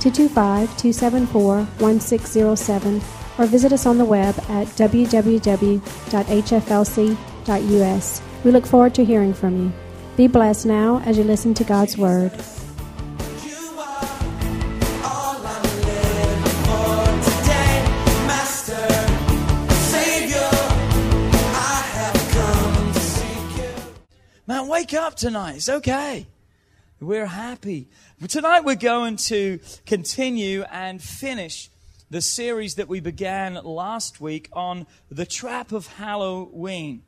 225-274-1607 or visit us on the web at www.hflc.us. We look forward to hearing from you. Be blessed now as you listen to God's Word. Man, wake up tonight. It's okay. We're happy. Tonight we're going to continue and finish the series that we began last week on the trap of Halloween.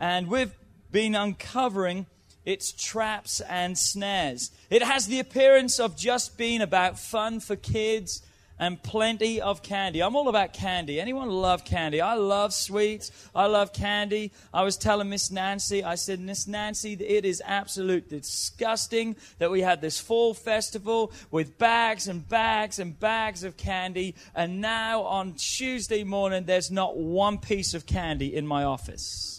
And we've been uncovering its traps and snares. It has the appearance of just being about fun for kids and plenty of candy. I'm all about candy. Anyone love candy? I love sweets. I love candy. I was telling Miss Nancy, I said, Miss Nancy, it is absolutely disgusting that we had this fall festival with bags and bags and bags of candy. And now on Tuesday morning, there's not one piece of candy in my office.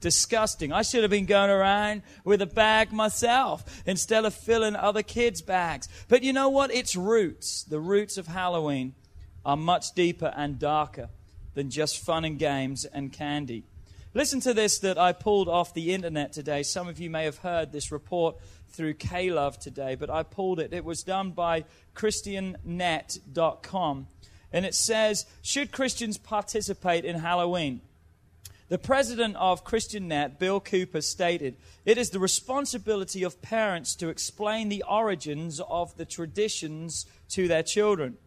Disgusting. I should have been going around with a bag myself instead of filling other kids' bags. But you know what? Its roots, the roots of Halloween, are much deeper and darker than just fun and games and candy. Listen to this that I pulled off the internet today. Some of you may have heard this report through K-Love today, but I pulled it. It was done by ChristianNet.com. And it says, should Christians participate in Halloween? The president of ChristianNet, Bill Cooper, stated, "It is the responsibility of parents to explain the origins of the traditions to their children.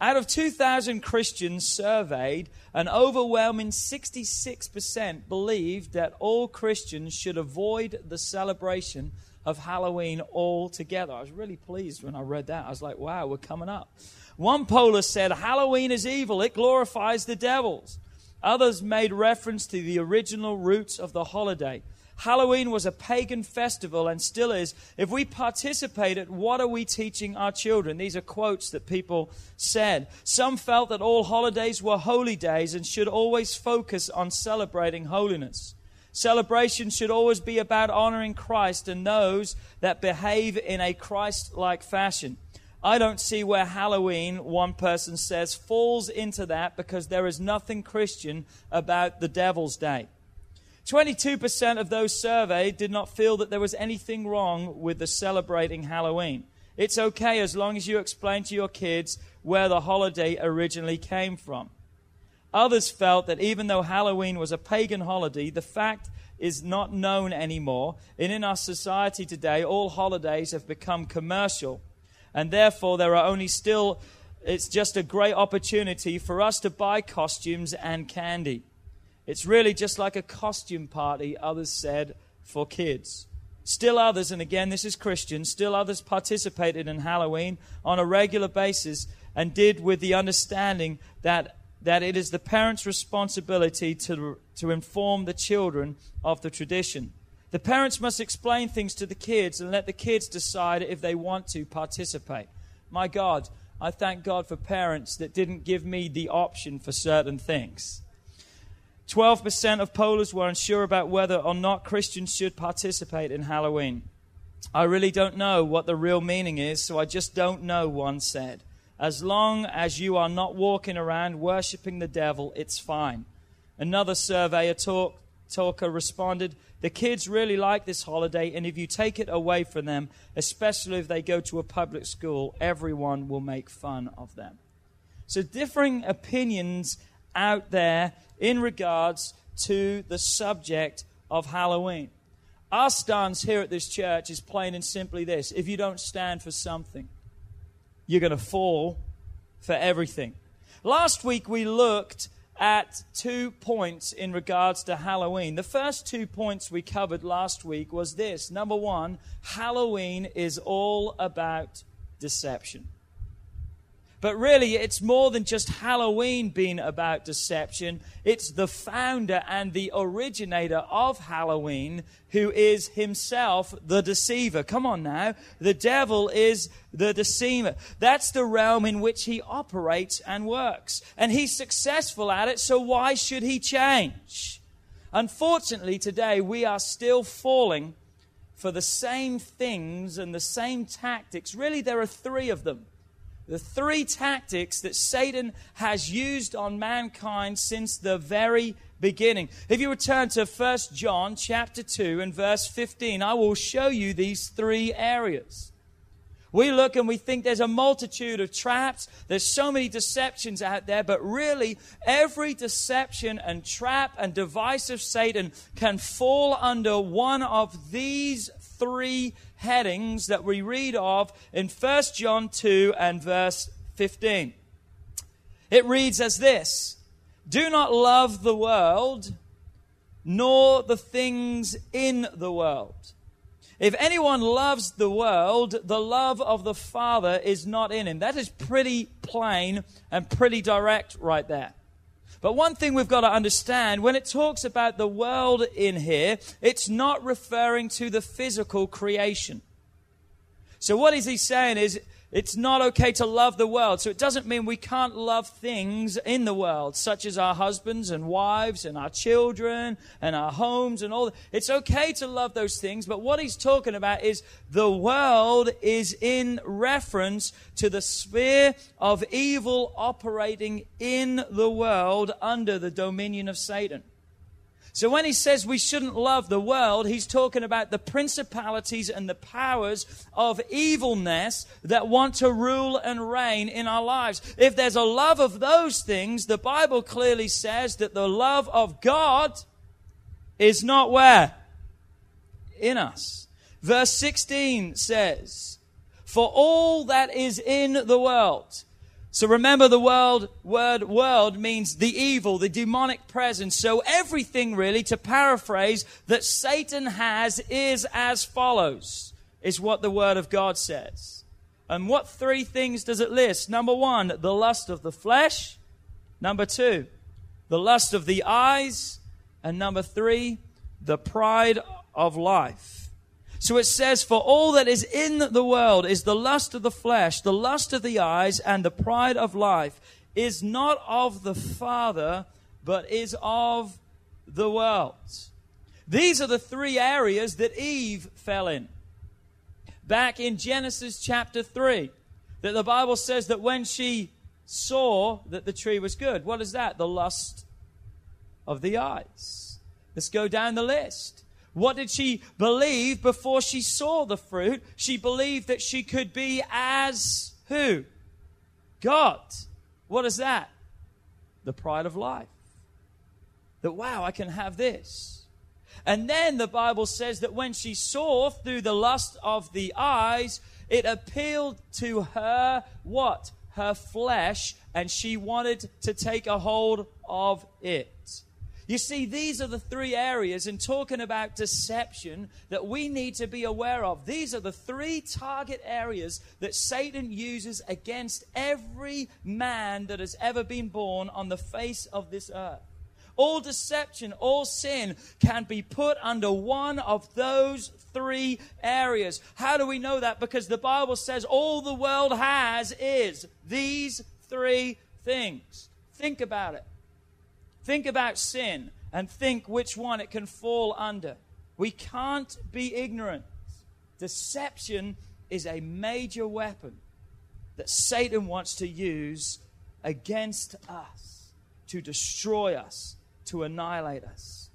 Out of 2,000 Christians surveyed, an overwhelming 66% believed that all Christians should avoid the celebration of Halloween altogether." I was really pleased when I read that. I was like, wow, we're coming up. One pollster said, "Halloween is evil. It glorifies the devils." Others made reference to the original roots of the holiday. Halloween was a pagan festival and still is. If we participated, what are we teaching our children? These are quotes that people said. Some felt that all holidays were holy days and should always focus on celebrating holiness. Celebration should always be about honoring Christ and those that behave in a Christ-like fashion. I don't see where Halloween, one person says, falls into that because there is nothing Christian about the Devil's Day. 22% of those surveyed did not feel that there was anything wrong with the celebrating Halloween. It's okay as long as you explain to your kids where the holiday originally came from. Others felt that even though Halloween was a pagan holiday, the fact is not known anymore. And in our society today, all holidays have become commercial. And therefore, it's just a great opportunity for us to buy costumes and candy. It's really just like a costume party, others said, for kids. Still others, and again, this is Christian, still others participated in Halloween on a regular basis and did with the understanding that it is the parents' responsibility to inform the children of the tradition. The parents must explain things to the kids and let the kids decide if they want to participate. My God, I thank God for parents that didn't give me the option for certain things. 12% of pollers were unsure about whether or not Christians should participate in Halloween. I really don't know what the real meaning is, so I just don't know, one said. As long as you are not walking around worshiping the devil, it's fine. Another surveyor talker responded, "The kids really like this holiday, and if you take it away from them, especially if they go to a public school, everyone will make fun of them." So differing opinions out there in regards to the subject of Halloween. Our stance here at this church is plain and simply this: if you don't stand for something, you're going to fall for everything. Last week we looked at 2 points in regards to Halloween. The first 2 points we covered last week was this. Number one, Halloween is all about deception. But really, it's more than just Halloween being about deception. It's the founder and the originator of Halloween who is himself the deceiver. Come on now. The devil is the deceiver. That's the realm in which he operates and works. And he's successful at it, so why should he change? Unfortunately, today we are still falling for the same things and the same tactics. Really, there are three of them. The three tactics that Satan has used on mankind since the very beginning. If you return to 1 John chapter 2 and verse 15, I will show you these three areas. We look and we think there's a multitude of traps. There's so many deceptions out there. But really, every deception and trap and device of Satan can fall under one of these three headings that we read of in 1 John 2 and verse 15. It reads as this: do not love the world, nor the things in the world. If anyone loves the world, the love of the Father is not in him. That is pretty plain and pretty direct right there. But one thing we've got to understand, when it talks about the world in here, it's not referring to the physical creation. So what is he saying is, it's not okay to love the world. So it doesn't mean we can't love things in the world, such as our husbands and wives and our children and our homes and all that. It's okay to love those things, but what he's talking about is the world is in reference to the sphere of evil operating in the world under the dominion of Satan. So when he says we shouldn't love the world, he's talking about the principalities and the powers of evilness that want to rule and reign in our lives. If there's a love of those things, the Bible clearly says that the love of God is not where? In us. Verse 16 says, for all that is in the world. So remember, the word world means the evil, the demonic presence. So everything, really, to paraphrase, that Satan has is as follows, is what the Word of God says. And what three things does it list? Number one, the lust of the flesh. Number two, the lust of the eyes. And number three, the pride of life. So it says, for all that is in the world is the lust of the flesh, the lust of the eyes, and the pride of life, is not of the Father, but is of the world. These are the three areas that Eve fell in. Back in Genesis chapter 3, that the Bible says that when she saw that the tree was good, what is that? The lust of the eyes. Let's go down the list. What did she believe before she saw the fruit? She believed that she could be as who? God. What is that? The pride of life. That, wow, I can have this. And then the Bible says that when she saw through the lust of the eyes, it appealed to her what? Her flesh, and she wanted to take a hold of it. You see, these are the three areas in talking about deception that we need to be aware of. These are the three target areas that Satan uses against every man that has ever been born on the face of this earth. All deception, all sin can be put under one of those three areas. How do we know that? Because the Bible says all the world has is these three things. Think about it. Think about sin and think which one it can fall under. We can't be ignorant. Deception is a major weapon that Satan wants to use against us, to destroy us, to annihilate us.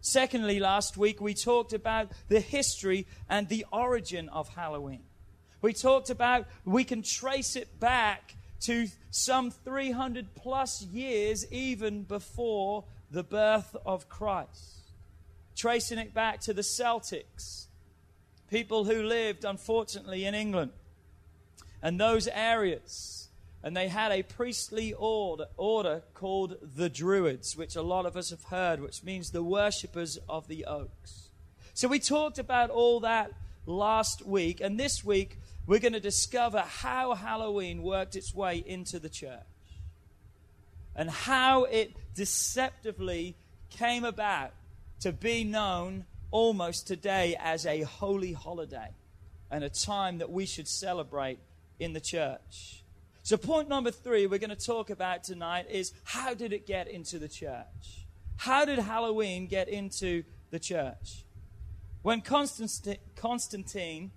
Secondly, last week we talked about the history and the origin of Halloween. We talked about we can trace it back to some 300 plus years even before the birth of Christ. Tracing it back to the Celtics, people who lived, unfortunately, in England and those areas. And they had a priestly order called the Druids, which a lot of us have heard, which means the worshippers of the oaks. So we talked about all that last week, and this week We're going to discover how Halloween worked its way into the church and how it deceptively came about to be known almost today as a holy holiday and a time that we should celebrate in the church. So point number 3 we're going to talk about tonight is, how did it get into the church? How did Halloween get into the church? When Constantine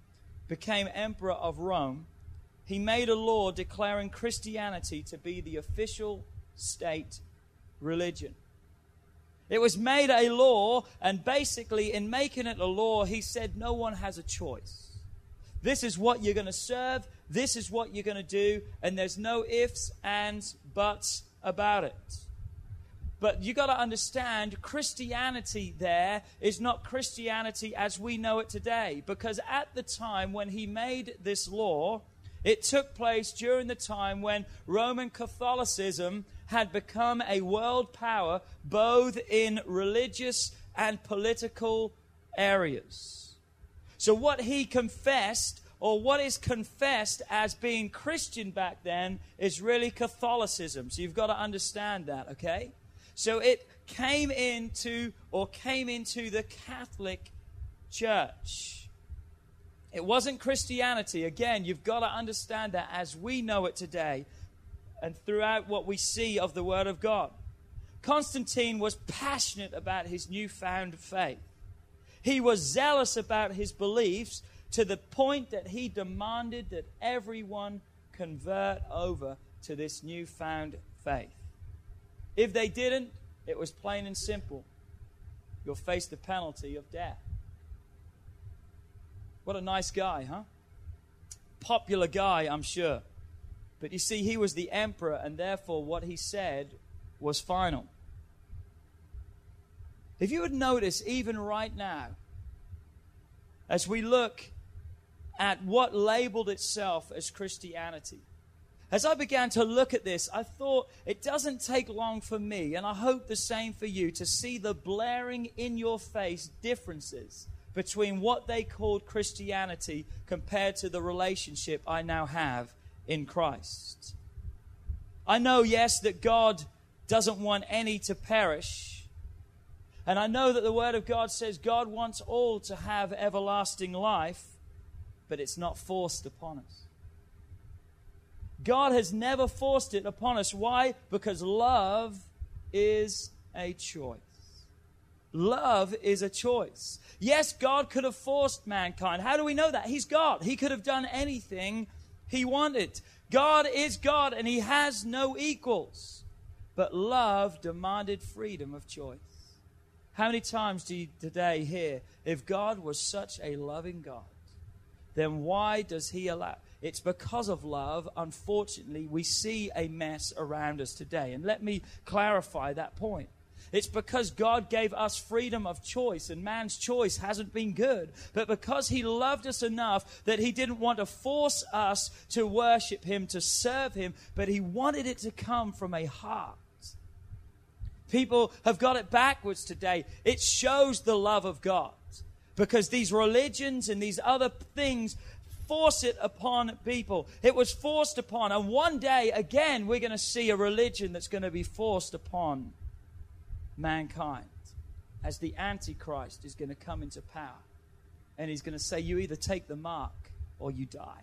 became emperor of Rome, he made a law declaring Christianity to be the official state religion. It was made a law, and basically in making it a law, he said no one has a choice. This is what you're going to serve, this is what you're going to do, and there's no ifs, ands, buts about it. But you got to understand, Christianity there is not Christianity as we know it today, because at the time when he made this law, it took place during the time when Roman Catholicism had become a world power both in religious and political areas. So what he confessed, or what is confessed as being Christian back then, is really Catholicism. So you've got to understand that, okay? So it came into the Catholic Church. It wasn't Christianity. Again, you've got to understand that as we know it today and throughout what we see of the Word of God. Constantine was passionate about his newfound faith. He was zealous about his beliefs to the point that he demanded that everyone convert over to this newfound faith. If they didn't, it was plain and simple. You'll face the penalty of death. What a nice guy, huh? Popular guy, I'm sure. But you see, he was the emperor, and therefore what he said was final. If you would notice, even right now, as we look at what labeled itself as Christianity, as I began to look at this, I thought it doesn't take long for me, and I hope the same for you, to see the blaring in your face differences between what they called Christianity compared to the relationship I now have in Christ. I know, yes, that God doesn't want any to perish. And I know that the Word of God says God wants all to have everlasting life, but it's not forced upon us. God has never forced it upon us. Why? Because love is a choice. Love is a choice. Yes, God could have forced mankind. How do we know that? He's God. He could have done anything He wanted. God is God, and He has no equals. But love demanded freedom of choice. How many times do you today hear, if God was such a loving God, then why does He allow? It's because of love, unfortunately, we see a mess around us today. And let me clarify that point. It's because God gave us freedom of choice, and man's choice hasn't been good. But because He loved us enough that He didn't want to force us to worship Him, to serve Him, but He wanted it to come from a heart. People have got it backwards today. It shows the love of God, because these religions and these other things force it upon people. It was forced upon. And one day, again, we're going to see a religion that's going to be forced upon mankind, as the Antichrist is going to come into power. And he's going to say, you either take the mark or you die.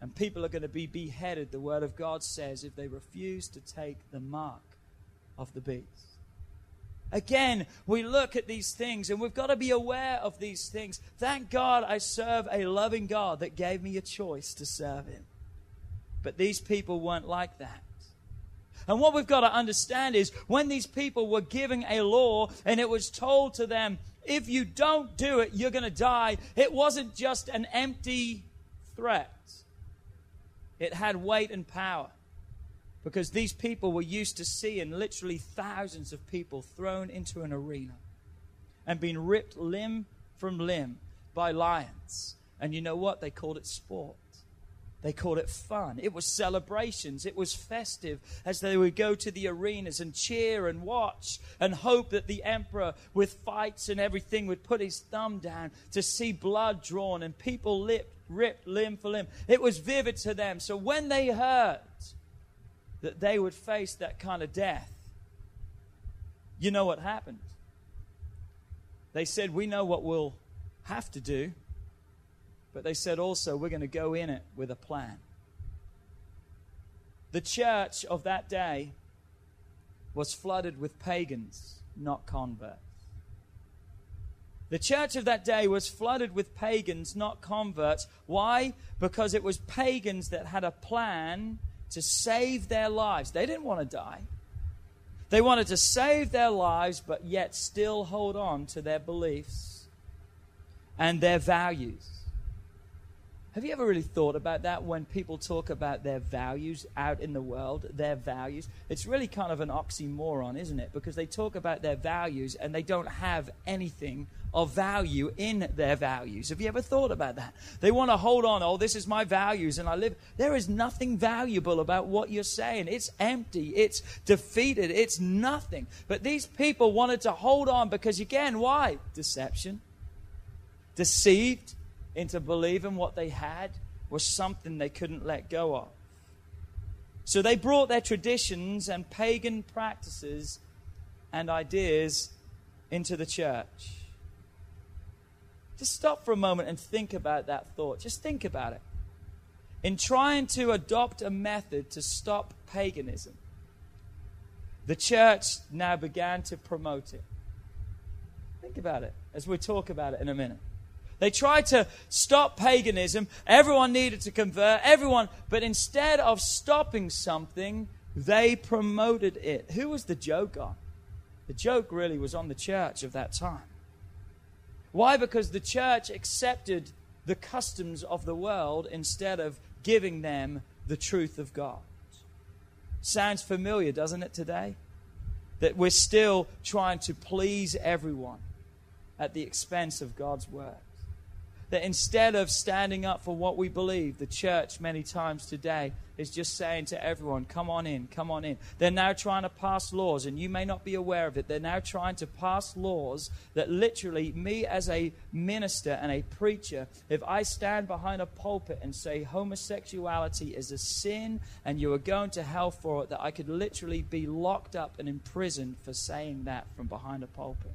And people are going to be beheaded, the Word of God says, if they refuse to take the mark of the beast. Again, we look at these things, and we've got to be aware of these things. Thank God I serve a loving God that gave me a choice to serve Him. But these people weren't like that. And what we've got to understand is, when these people were giving a law and it was told to them, if you don't do it, you're going to die, it wasn't just an empty threat. It had weight and power. Because these people were used to seeing literally thousands of people thrown into an arena and being ripped limb from limb by lions. And you know what? They called it sport. They called it fun. It was celebrations. It was festive, as they would go to the arenas and cheer and watch and hope that the emperor, with fights and everything, would put his thumb down to see blood drawn and people lipped. ripped limb for limb. It was vivid to them. So when they heard that they would face that kind of death, you know what happened? They said, we know what we'll have to do. But they said also, we're going to go in it with a plan. The church of that day was flooded with pagans, not converts. The church of that day was flooded with pagans, not converts. Why? Because it was pagans that had a plan to save their lives. They didn't want to die. They wanted to save their lives, but yet still hold on to their beliefs and their values. Have you ever really thought about that when people talk about their values out in the world, their values? It's really kind of an oxymoron, isn't it? Because they talk about their values and they don't have anything of value in their values. Have you ever thought about that? They want to hold on, oh, this is my values and I live. There is nothing valuable about what you're saying. It's empty. It's defeated. It's nothing. But these people wanted to hold on because, again, why? Deception. Deceived into believing what they had was something they couldn't let go of. So they brought their traditions and pagan practices and ideas into the church. Just stop for a moment and think about that thought. Just think about it. In trying to adopt a method to stop paganism, the church now began to promote it. Think about it as we talk about it in a minute. They tried to stop paganism. Everyone needed to convert. Everyone. But instead of stopping something, they promoted it. Who was the joke on? The joke really was on the church of that time. Why? Because the church accepted the customs of the world instead of giving them the truth of God. Sounds familiar, doesn't it, today? That we're still trying to please everyone at the expense of God's word. That instead of standing up for what we believe, the church many times today is just saying to everyone, come on in, come on in. They're now trying to pass laws, and you may not be aware of it. They're now trying to pass laws that literally me as a minister and a preacher, if I stand behind a pulpit and say homosexuality is a sin and you are going to hell for it, that I could literally be locked up and imprisoned for saying that from behind a pulpit.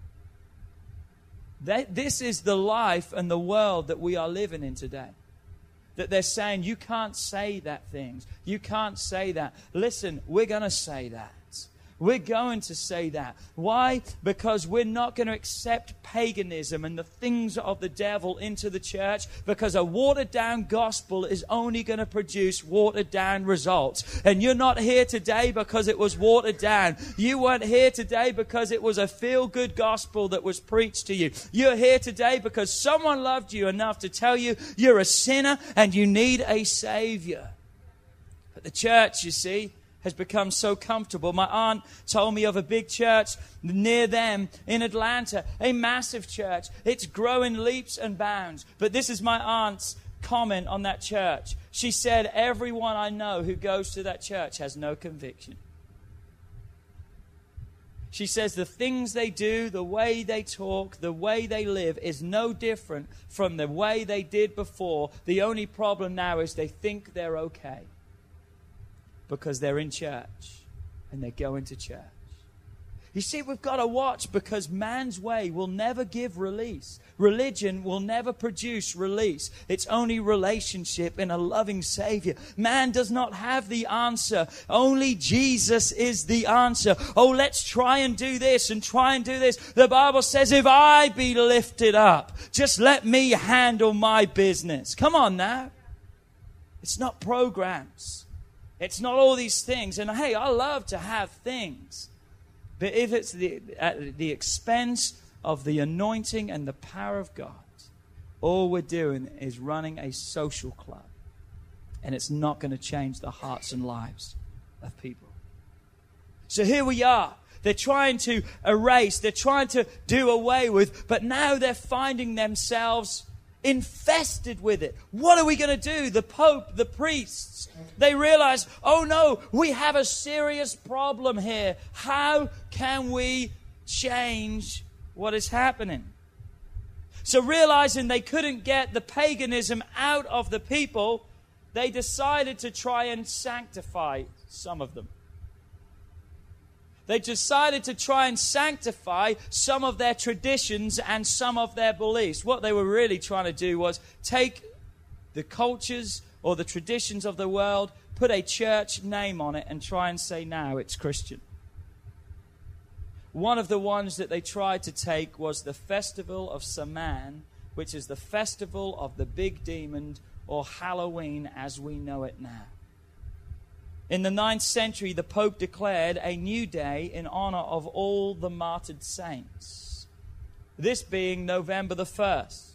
This is the life and the world that we are living in today. That they're saying, you can't say that things. You can't say that. Listen, we're going to say that. We're going to say that. Why? Because we're not going to accept paganism and the things of the devil into the church, because a watered-down gospel is only going to produce watered-down results. And you're not here today because it was watered down. You weren't here today because it was a feel-good gospel that was preached to you. You're here today because someone loved you enough to tell you you're a sinner and you need a Savior. But the church, you see, has become so comfortable. My aunt told me of a big church near them in Atlanta, a massive church. It's growing leaps and bounds. But this is my aunt's comment on that church. She said, everyone I know who goes to that church has no conviction. She says the things they do, the way they talk, the way they live is no different from the way they did before. The only problem now is they think they're okay. Because they're in church and they go into church. You see, we've got to watch because man's way will never give release. Religion will never produce release. It's only relationship in a loving Savior. Man does not have the answer. Only Jesus is the answer. Oh, let's try and do this and try and do this. The Bible says, if I be lifted up, just let me handle my business. Come on now. It's not programs. It's not all these things. And, hey, I love to have things. But if it's at the expense of the anointing and the power of God, all we're doing is running a social club. And it's not going to change the hearts and lives of people. So here we are. They're trying to erase. They're trying to do away with. But now they're finding themselves infested with it. What are we going to do? The Pope, the priests, they realize, oh no, we have a serious problem here. How can we change what is happening? So realizing they couldn't get the paganism out of the people, they decided to try and sanctify some of them. They decided to try and sanctify some of their traditions and some of their beliefs. What they were really trying to do was take the cultures or the traditions of the world, put a church name on it, and try and say, now it's Christian. One of the ones that they tried to take was the festival of Samhain, which is the festival of the big demon, or Halloween as we know it now. In the 9th century, the Pope declared a new day in honor of all the martyred saints, this being November the 1st,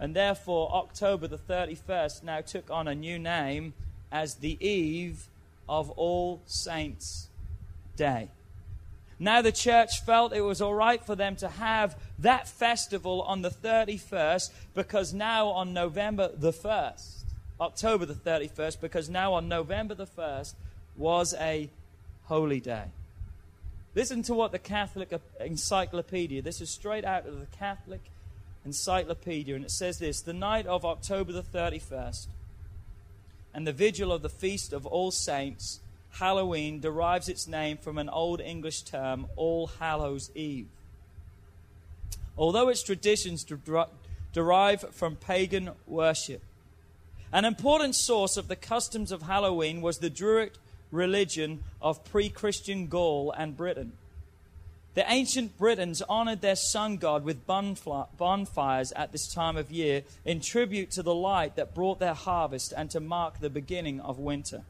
and therefore October the 31st now took on a new name as the Eve of All Saints' Day. Now the church felt it was all right for them to have that festival on the 31st, because now on November the 1st, October the 31st, because now on November the 1st was a holy day. Listen to what the Catholic Encyclopedia, this is straight out of the Catholic Encyclopedia, and it says this: the night of October the 31st and the vigil of the Feast of All Saints, Halloween, derives its name from an old English term, All Hallows' Eve. Although its traditions derive from pagan worship, an important source of the customs of Halloween was the Druid religion of pre-Christian Gaul and Britain. The ancient Britons honored their sun god with bonfires at this time of year in tribute to the light that brought their harvest and to mark the beginning of winter.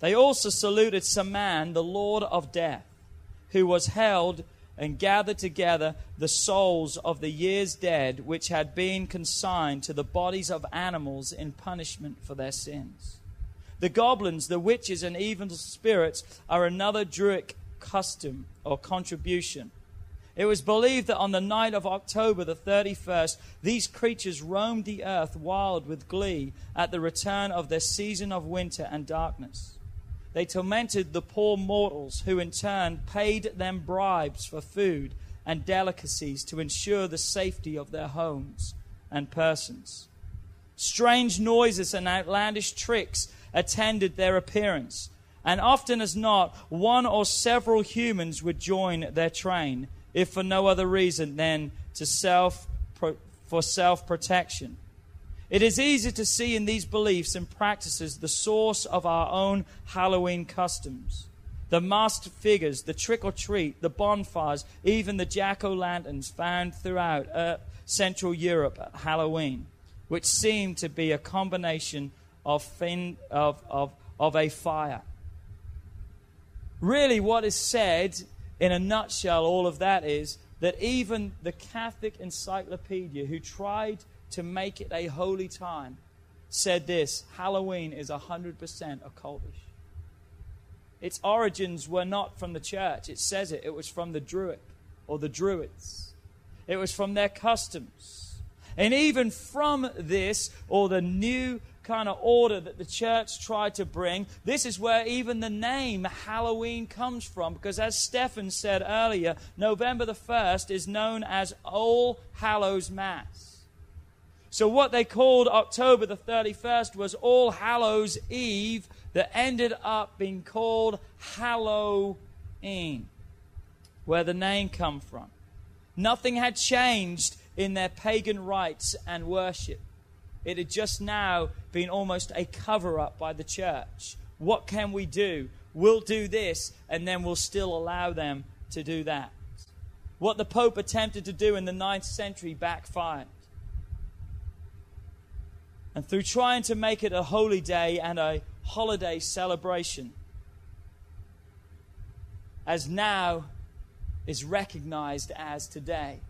They also saluted Samhain, the Lord of Death, who was held and gathered together the souls of the years dead, which had been consigned to the bodies of animals in punishment for their sins. The goblins, the witches, and evil spirits are another Druidic custom or contribution. It was believed that on the night of October the 31st, these creatures roamed the earth wild with glee at the return of their season of winter and darkness. They tormented the poor mortals, who in turn paid them bribes for food and delicacies to ensure the safety of their homes and persons. Strange noises and outlandish tricks attended their appearance, and often as not, one or several humans would join their train, if for no other reason than for self-protection. It is easy to see in these beliefs and practices the source of our own Halloween customs. The masked figures, the trick-or-treat, the bonfires, even the jack-o'-lanterns found throughout Central Europe at Halloween, which seemed to be a combination of a fire. Really, what is said in a nutshell, all of that is that even the Catholic Encyclopedia, who tried to make it a holy time, said this: Halloween is 100% occultish. Its origins were not from the church. It says it. It was from the Druid or the Druids. It was from their customs. And even from this, or the new kind of order that the church tried to bring, this is where even the name Halloween comes from, because as Stephen said earlier, November the 1st is known as All Hallows Mass. So what they called October the 31st was All Hallows' Eve, that ended up being called Halloween, where the name come from. Nothing had changed in their pagan rites and worship. It had just now been almost a cover-up by the church. What can we do? We'll do this, and then we'll still allow them to do that. What the Pope attempted to do in the 9th century backfired. And through trying to make it a holy day and a holiday celebration, as now is recognized as today,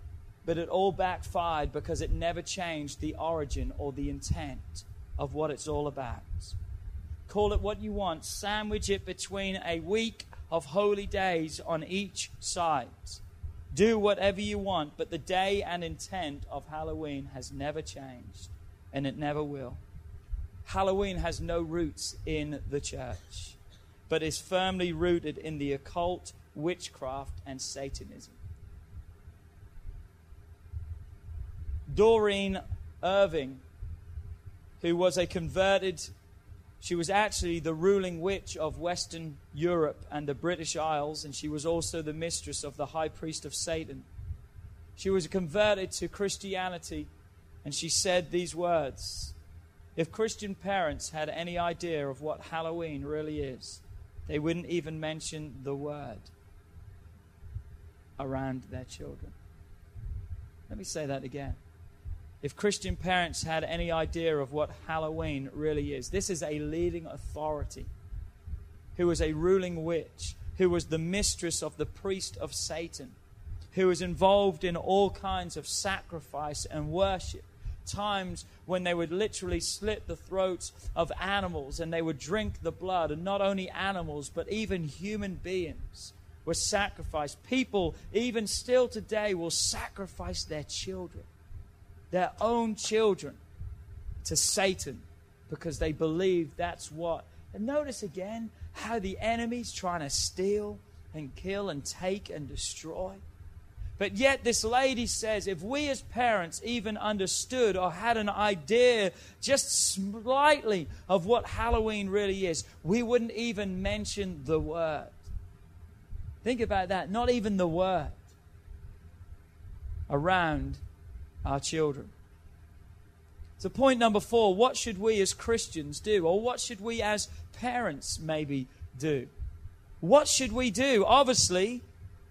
but it all backfired because it never changed the origin or the intent of what it's all about. Call it what you want, sandwich it between a week of holy days on each side. Do whatever you want, but the day and intent of Halloween has never changed. And it never will. Halloween has no roots in the church, but is firmly rooted in the occult, witchcraft, and Satanism. Doreen Irving, who was a converted, she was actually the ruling witch of Western Europe and the British Isles, and she was also the mistress of the high priest of Satan. She was converted to Christianity, and she said these words: if Christian parents had any idea of what Halloween really is, they wouldn't even mention the word around their children. Let me say that again. If Christian parents had any idea of what Halloween really is, this is a leading authority who was a ruling witch, who was the mistress of the priest of Satan, who was involved in all kinds of sacrifice and worship, times when they would literally slit the throats of animals and they would drink the blood, and not only animals, but even human beings were sacrificed. People, even still today, will sacrifice their children, their own children, to Satan because they believe that's what. And notice again how the enemy's trying to steal and kill and take and destroy. But yet this lady says, if we as parents even understood or had an idea just slightly of what Halloween really is, we wouldn't even mention the word. Think about that. Not even the word around our children. So point number 4, what should we as Christians do? Or what should we as parents maybe do? What should we do? Obviously,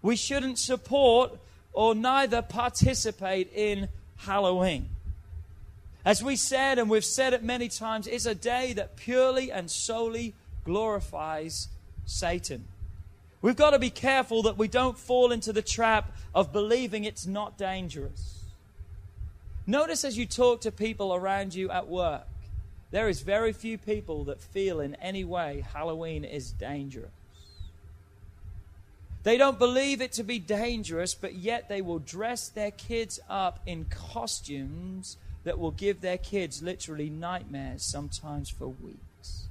we shouldn't support or neither participate in Halloween. As we said, and we've said it many times, it's a day that purely and solely glorifies Satan. We've got to be careful that we don't fall into the trap of believing it's not dangerous. Notice as you talk to people around you at work, there is very few people that feel in any way Halloween is dangerous. They don't believe it to be dangerous, but yet they will dress their kids up in costumes that will give their kids literally nightmares sometimes for weeks.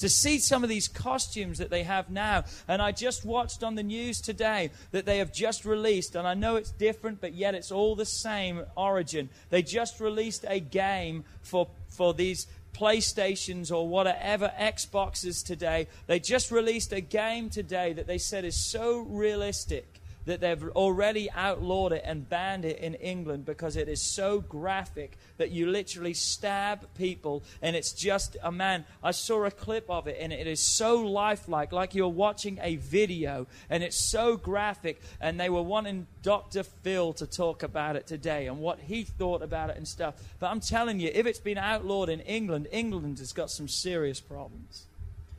To see some of these costumes that they have now, and I just watched on the news today that they have just released, and I know it's different, but yet it's all the same origin. They just released a game for these PlayStations or whatever, Xboxes today. They just released a game today that they said is so realistic that they've already outlawed it and banned it in England because it is so graphic that you literally stab people, and it's just a man. I saw a clip of it, and it is so lifelike you're watching a video, and it's so graphic, and they were wanting Dr. Phil to talk about it today and what he thought about it and stuff. But I'm telling you, if it's been outlawed in England, England has got some serious problems.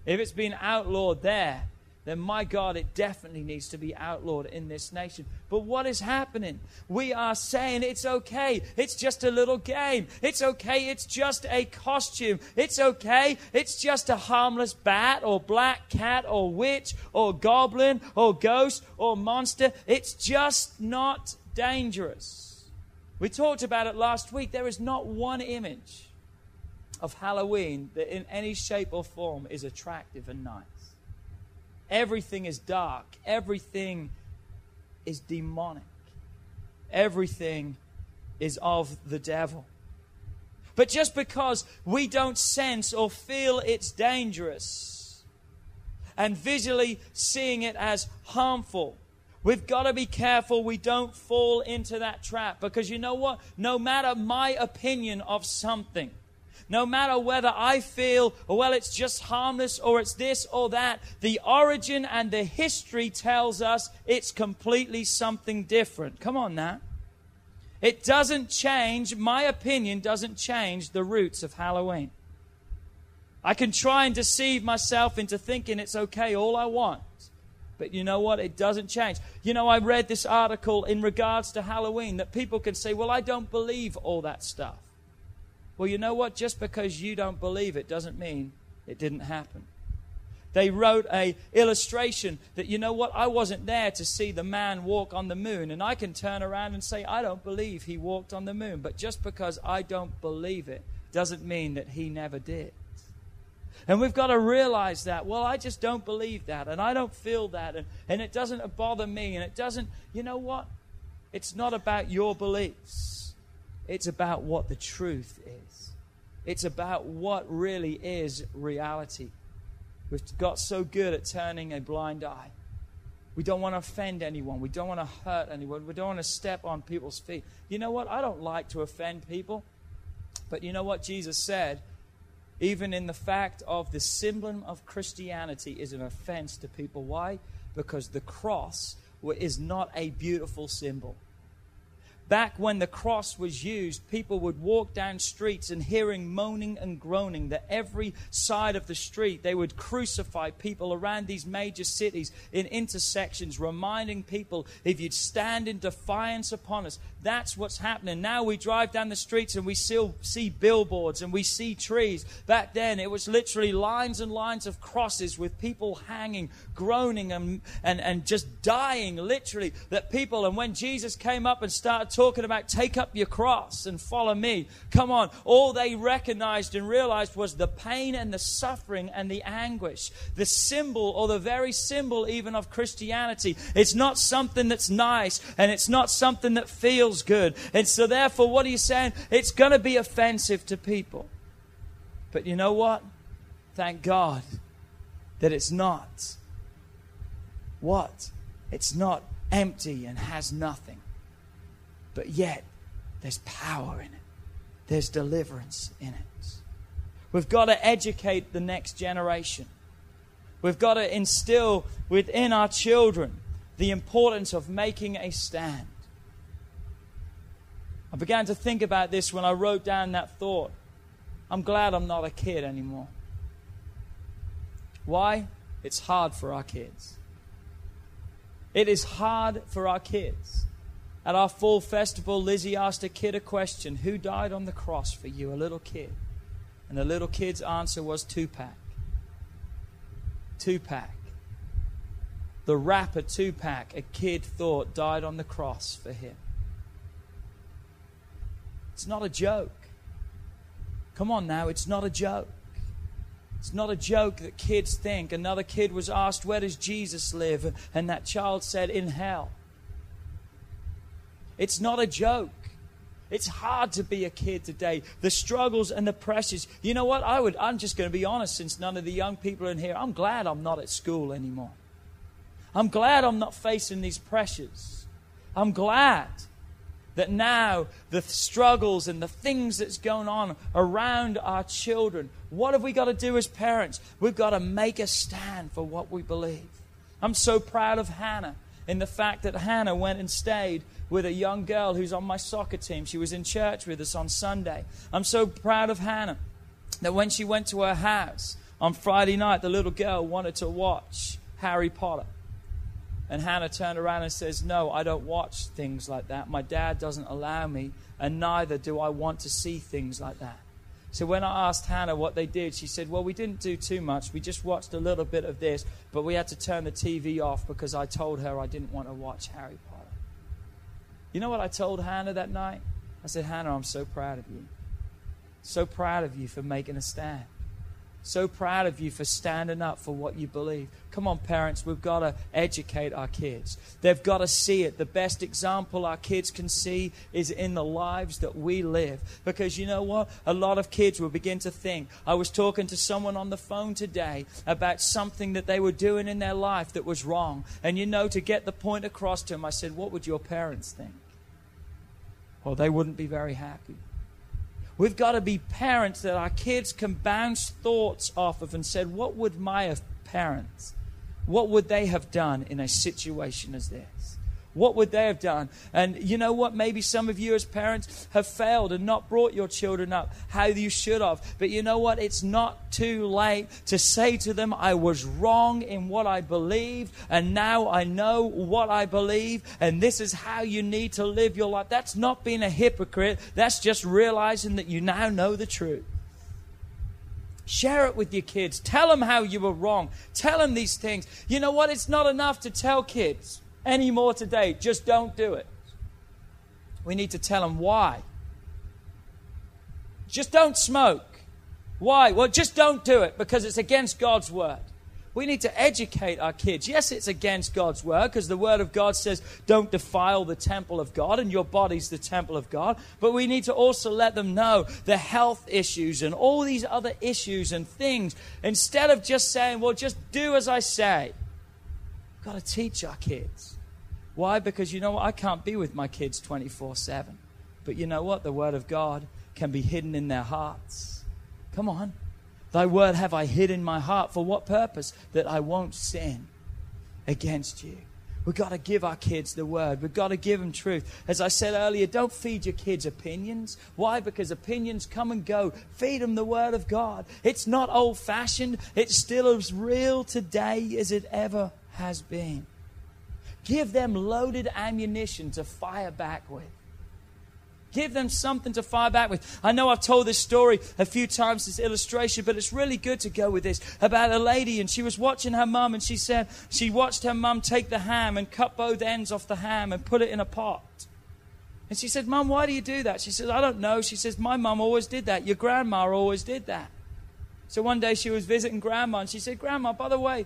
If it's been outlawed there, then my God, it definitely needs to be outlawed in this nation. But what is happening? We are saying it's okay. It's just a little game. It's okay. It's just a costume. It's okay. It's just a harmless bat or black cat or witch or goblin or ghost or monster. It's just not dangerous. We talked about it last week. There is not one image of Halloween that in any shape or form is attractive and nice. Everything is dark. Everything is demonic. Everything is of the devil. But just because we don't sense or feel it's dangerous and visually seeing it as harmful, we've got to be careful we don't fall into that trap. Because you know what? No matter my opinion of something, no matter whether I feel, well, it's just harmless or it's this or that, the origin and the history tells us it's completely something different. Come on now. It doesn't change, my opinion doesn't change the roots of Halloween. I can try and deceive myself into thinking it's okay all I want. But you know what? It doesn't change. You know, I read this article in regards to Halloween that people can say, well, I don't believe all that stuff. Well, you know what? Just because you don't believe it doesn't mean it didn't happen. They wrote an illustration that, you know what? I wasn't there to see the man walk on the moon, and I can turn around and say, I don't believe he walked on the moon. But just because I don't believe it doesn't mean that he never did. And we've got to realize that, well, I just don't believe that, and I don't feel that, and it doesn't bother me, and it doesn't, you know what? It's not about your beliefs. It's about what the truth is. It's about what really is reality. We've got so good at turning a blind eye. We don't want to offend anyone. We don't want to hurt anyone. We don't want to step on people's feet. You know what? I don't like to offend people. But you know what Jesus said? Even in the fact of the symbol of Christianity is an offense to people. Why? Because the cross is not a beautiful symbol. Back when the cross was used, people would walk down streets and hearing moaning and groaning that every side of the street, they would crucify people around these major cities in intersections, reminding people, if you'd stand in defiance upon us, that's what's happening. Now we drive down the streets and we still see billboards and we see trees. Back then, it was literally lines and lines of crosses with people hanging, groaning and just dying, literally, that people, and when Jesus came up and started talking about take up your cross and follow me. Come on. All they recognized and realized was the pain and the suffering and the anguish. The symbol, or the very symbol even of Christianity. It's not something that's nice, and it's not something that feels good. And so therefore, what are you saying? It's going to be offensive to people. But you know what? Thank God that it's not. What? It's not empty and has nothing. But yet, there's power in it. There's deliverance in it. We've got to educate the next generation. We've got to instill within our children the importance of making a stand. I began to think about this when I wrote down that thought. I'm glad I'm not a kid anymore. Why? It's hard for our kids. It is hard for our kids. At our fall festival, Lizzie asked a kid a question. Who died on the cross for you, a little kid? And the little kid's answer was Tupac. Tupac. The rapper Tupac, a kid thought, died on the cross for him. It's not a joke. Come on now, it's not a joke. It's not a joke that kids think. Another kid was asked, where does Jesus live? And that child said, in hell. It's not a joke. It's hard to be a kid today. The struggles and the pressures. You know what? I'm just going to be honest, since none of the young people are in here. I'm glad I'm not at school anymore. I'm glad I'm not facing these pressures. I'm glad that now the struggles and the things that's going on around our children. What have we got to do as parents? We've got to make a stand for what we believe. I'm so proud of Hannah. In the fact that Hannah went and stayed with a young girl who's on my soccer team. She was in church with us on Sunday. I'm so proud of Hannah that when she went to her house on Friday night, the little girl wanted to watch Harry Potter. And Hannah turned around and says, no, I don't watch things like that. My dad doesn't allow me, and neither do I want to see things like that. So when I asked Hannah what they did, she said, well, we didn't do too much. We just watched a little bit of this, but we had to turn the TV off because I told her I didn't want to watch Harry Potter. You know what I told Hannah that night? I said, Hannah, I'm so proud of you. So proud of you for making a stand. So proud of you for standing up for what you believe. Come on, parents, we've got to educate our kids. They've got to see it. The best example our kids can see is in the lives that we live. Because you know what? A lot of kids will begin to think. I was talking to someone on the phone today about something that they were doing in their life that was wrong. And you know, to get the point across to them, I said, what would your parents think? Well, they wouldn't be very happy. We've got to be parents that our kids can bounce thoughts off of and said, what would my parents, what would they have done in a situation as this? What would they have done? And you know what? Maybe some of you as parents have failed and not brought your children up how you should have. But you know what? It's not too late to say to them, I was wrong in what I believed, and now I know what I believe, and this is how you need to live your life. That's not being a hypocrite. That's just realizing that you now know the truth. Share it with your kids. Tell them how you were wrong. Tell them these things. You know what? It's not enough to tell kids anymore today. Just don't do it. We need to tell them why. Just don't smoke. Why? Well, just don't do it because it's against God's word. We need to educate our kids. Yes, it's against God's word, because the word of God says, don't defile the temple of God, and your body's the temple of God. But we need to also let them know the health issues and all these other issues and things. Instead of just saying, well, just do as I say. We've got to teach our kids. Why? Because you know what? I can't be with my kids 24/7. But you know what? The word of God can be hidden in their hearts. Come on. Thy word have I hid in my heart. For what purpose? That I won't sin against you. We've got to give our kids the word. We've got to give them truth. As I said earlier, don't feed your kids opinions. Why? Because opinions come and go. Feed them the word of God. It's not old-fashioned. It's still as real today as it ever has been. Give them loaded ammunition to fire back with. Give them something to fire back with. I know I've told this story a few times, this illustration, but it's really good to go with this, about a lady, and she was watching her mum, and she said she watched her mum take the ham and cut both ends off the ham and put it in a pot. And she said, Mum, why do you do that? She says, I don't know. She says, my mum always did that. Your grandma always did that. So one day she was visiting Grandma, and she said, Grandma, by the way,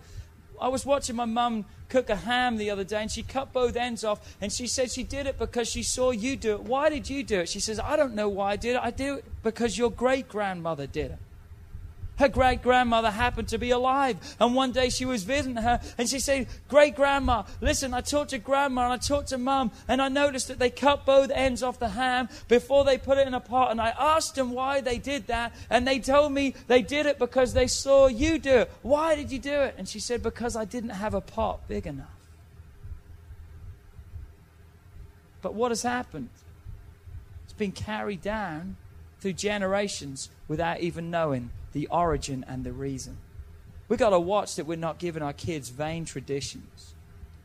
I was watching my mum cook a ham the other day, and she cut both ends off, and she said she did it because she saw you do it. Why did you do it? She says, I don't know why I did it. I do it because your great-grandmother did it. Her great-grandmother happened to be alive, and one day she was visiting her, and she said, Great-grandma, listen, I talked to Grandma and I talked to Mum, and I noticed that they cut both ends off the ham before they put it in a pot, and I asked them why they did that, and they told me they did it because they saw you do it. Why did you do it? And she said, because I didn't have a pot big enough. But what has happened? It's been carried down through generations without even knowing the origin and the reason. We've got to watch that we're not giving our kids vain traditions,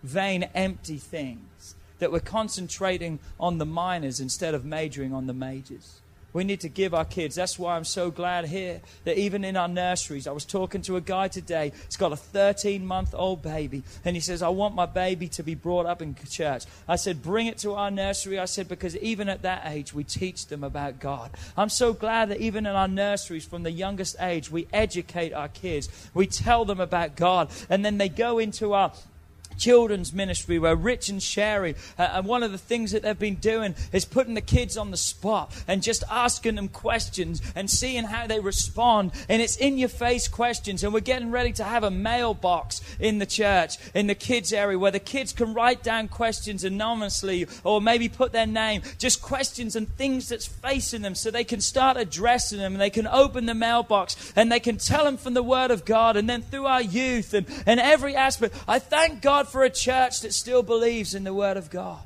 vain empty things, that we're concentrating on the minors instead of majoring on the majors. We need to give our kids. That's why I'm so glad here that even in our nurseries, I was talking to a guy today. He's got a 13-month-old baby. And he says, I want my baby to be brought up in church. I said, bring it to our nursery. I said, because even at that age, we teach them about God. I'm so glad that even in our nurseries, from the youngest age, we educate our kids. We tell them about God. And then they go into our children's ministry, where Rich and Sherry, and one of the things that they've been doing is putting the kids on the spot and just asking them questions and seeing how they respond. And it's in-your-face questions. And we're getting ready to have a mailbox in the church, in the kids' area, where the kids can write down questions anonymously, or maybe put their name, just questions and things that's facing them, so they can start addressing them, and they can open the mailbox, and they can tell them from the Word of God, and then through our youth and every aspect. I thank God for a church that still believes in the Word of God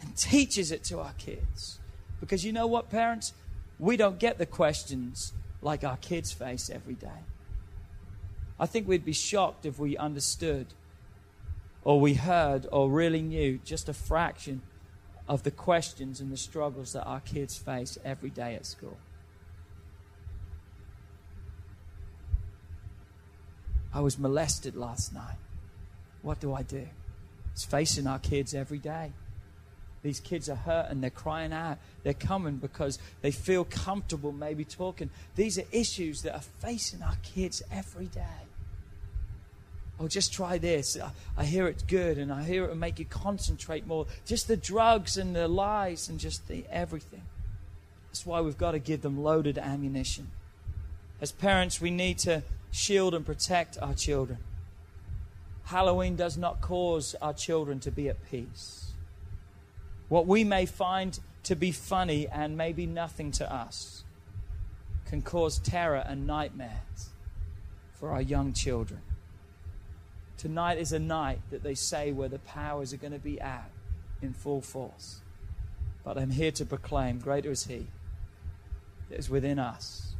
and teaches it to our kids. Because you know what, parents? We don't get the questions like our kids face every day. I think we'd be shocked if we understood or we heard or really knew just a fraction of the questions and the struggles that our kids face every day at school. I was molested last night. What do I do? It's facing our kids every day. These kids are hurt and they're crying out. They're coming because they feel comfortable maybe talking. These are issues that are facing our kids every day. Oh, just try this. I hear it's good, and I hear it will make you concentrate more. Just the drugs and the lies and just the everything. That's why we've got to give them loaded ammunition. As parents, we need to shield and protect our children. Halloween does not cause our children to be at peace. What we may find to be funny and maybe nothing to us can cause terror and nightmares for our young children. Tonight is a night that they say where the powers are going to be out in full force. But I'm here to proclaim, greater is He that is within us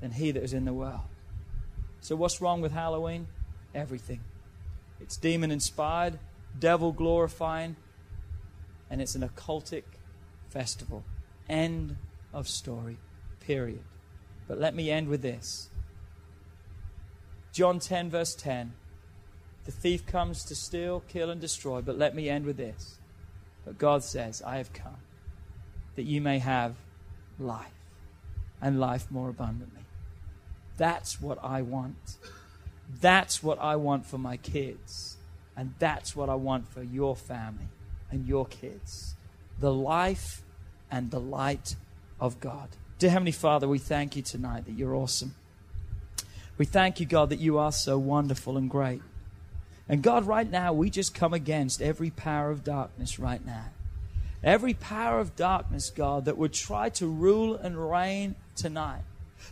than he that is in the world. So what's wrong with Halloween? Everything. It's demon-inspired, devil-glorifying, and it's an occultic festival. End of story, period. But let me end with this. John 10, verse 10. The thief comes to steal, kill, and destroy, but let me end with this. But God says, I have come that you may have life, and life more abundantly. That's what I want. That's what I want for my kids. And that's what I want for your family and your kids. The life and the light of God. Dear Heavenly Father, we thank you tonight that you're awesome. We thank you, God, that you are so wonderful and great. And God, right now, we just come against every power of darkness right now. Every power of darkness, God, that would try to rule and reign tonight.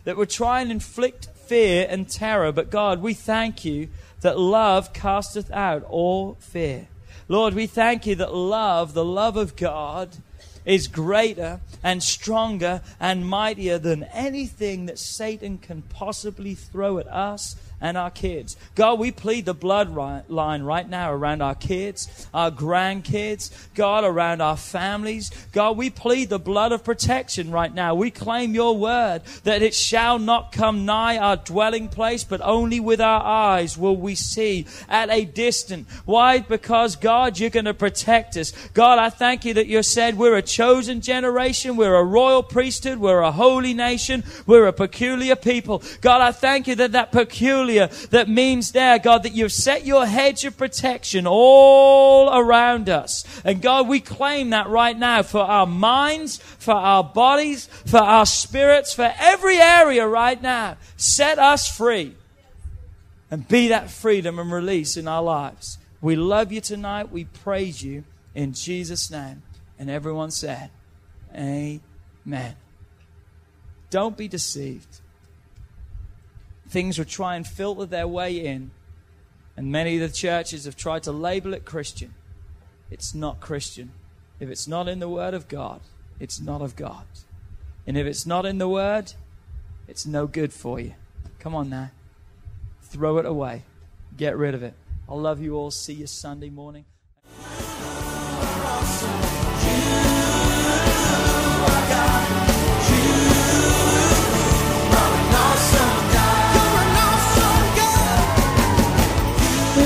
That would try and inflict fear and terror. But God, we thank you that love casteth out all fear. Lord, we thank you that love, the love of God, is greater and stronger and mightier than anything that Satan can possibly throw at us and our kids. God, we plead the bloodline right now around our kids, our grandkids, God, around our families. God, we plead the blood of protection right now. We claim your word that it shall not come nigh our dwelling place, but only with our eyes will we see at a distance. Why? Because, God, you're going to protect us. God, I thank you that you said we're a chosen generation, we're a royal priesthood, we're a holy nation, we're a peculiar people. God, I thank you that peculiar that means there, God, that you've set your hedge of protection all around us. And God, we claim that right now for our minds, for our bodies, for our spirits, for every area right now. Set us free and be that freedom and release in our lives. We love you tonight. We praise you in Jesus' name. And everyone said, amen. Don't be deceived. Things will try and filter their way in. And many of the churches have tried to label it Christian. It's not Christian. If it's not in the Word of God, it's not of God. And if it's not in the Word, it's no good for you. Come on now. Throw it away. Get rid of it. I love you all. See you Sunday morning. We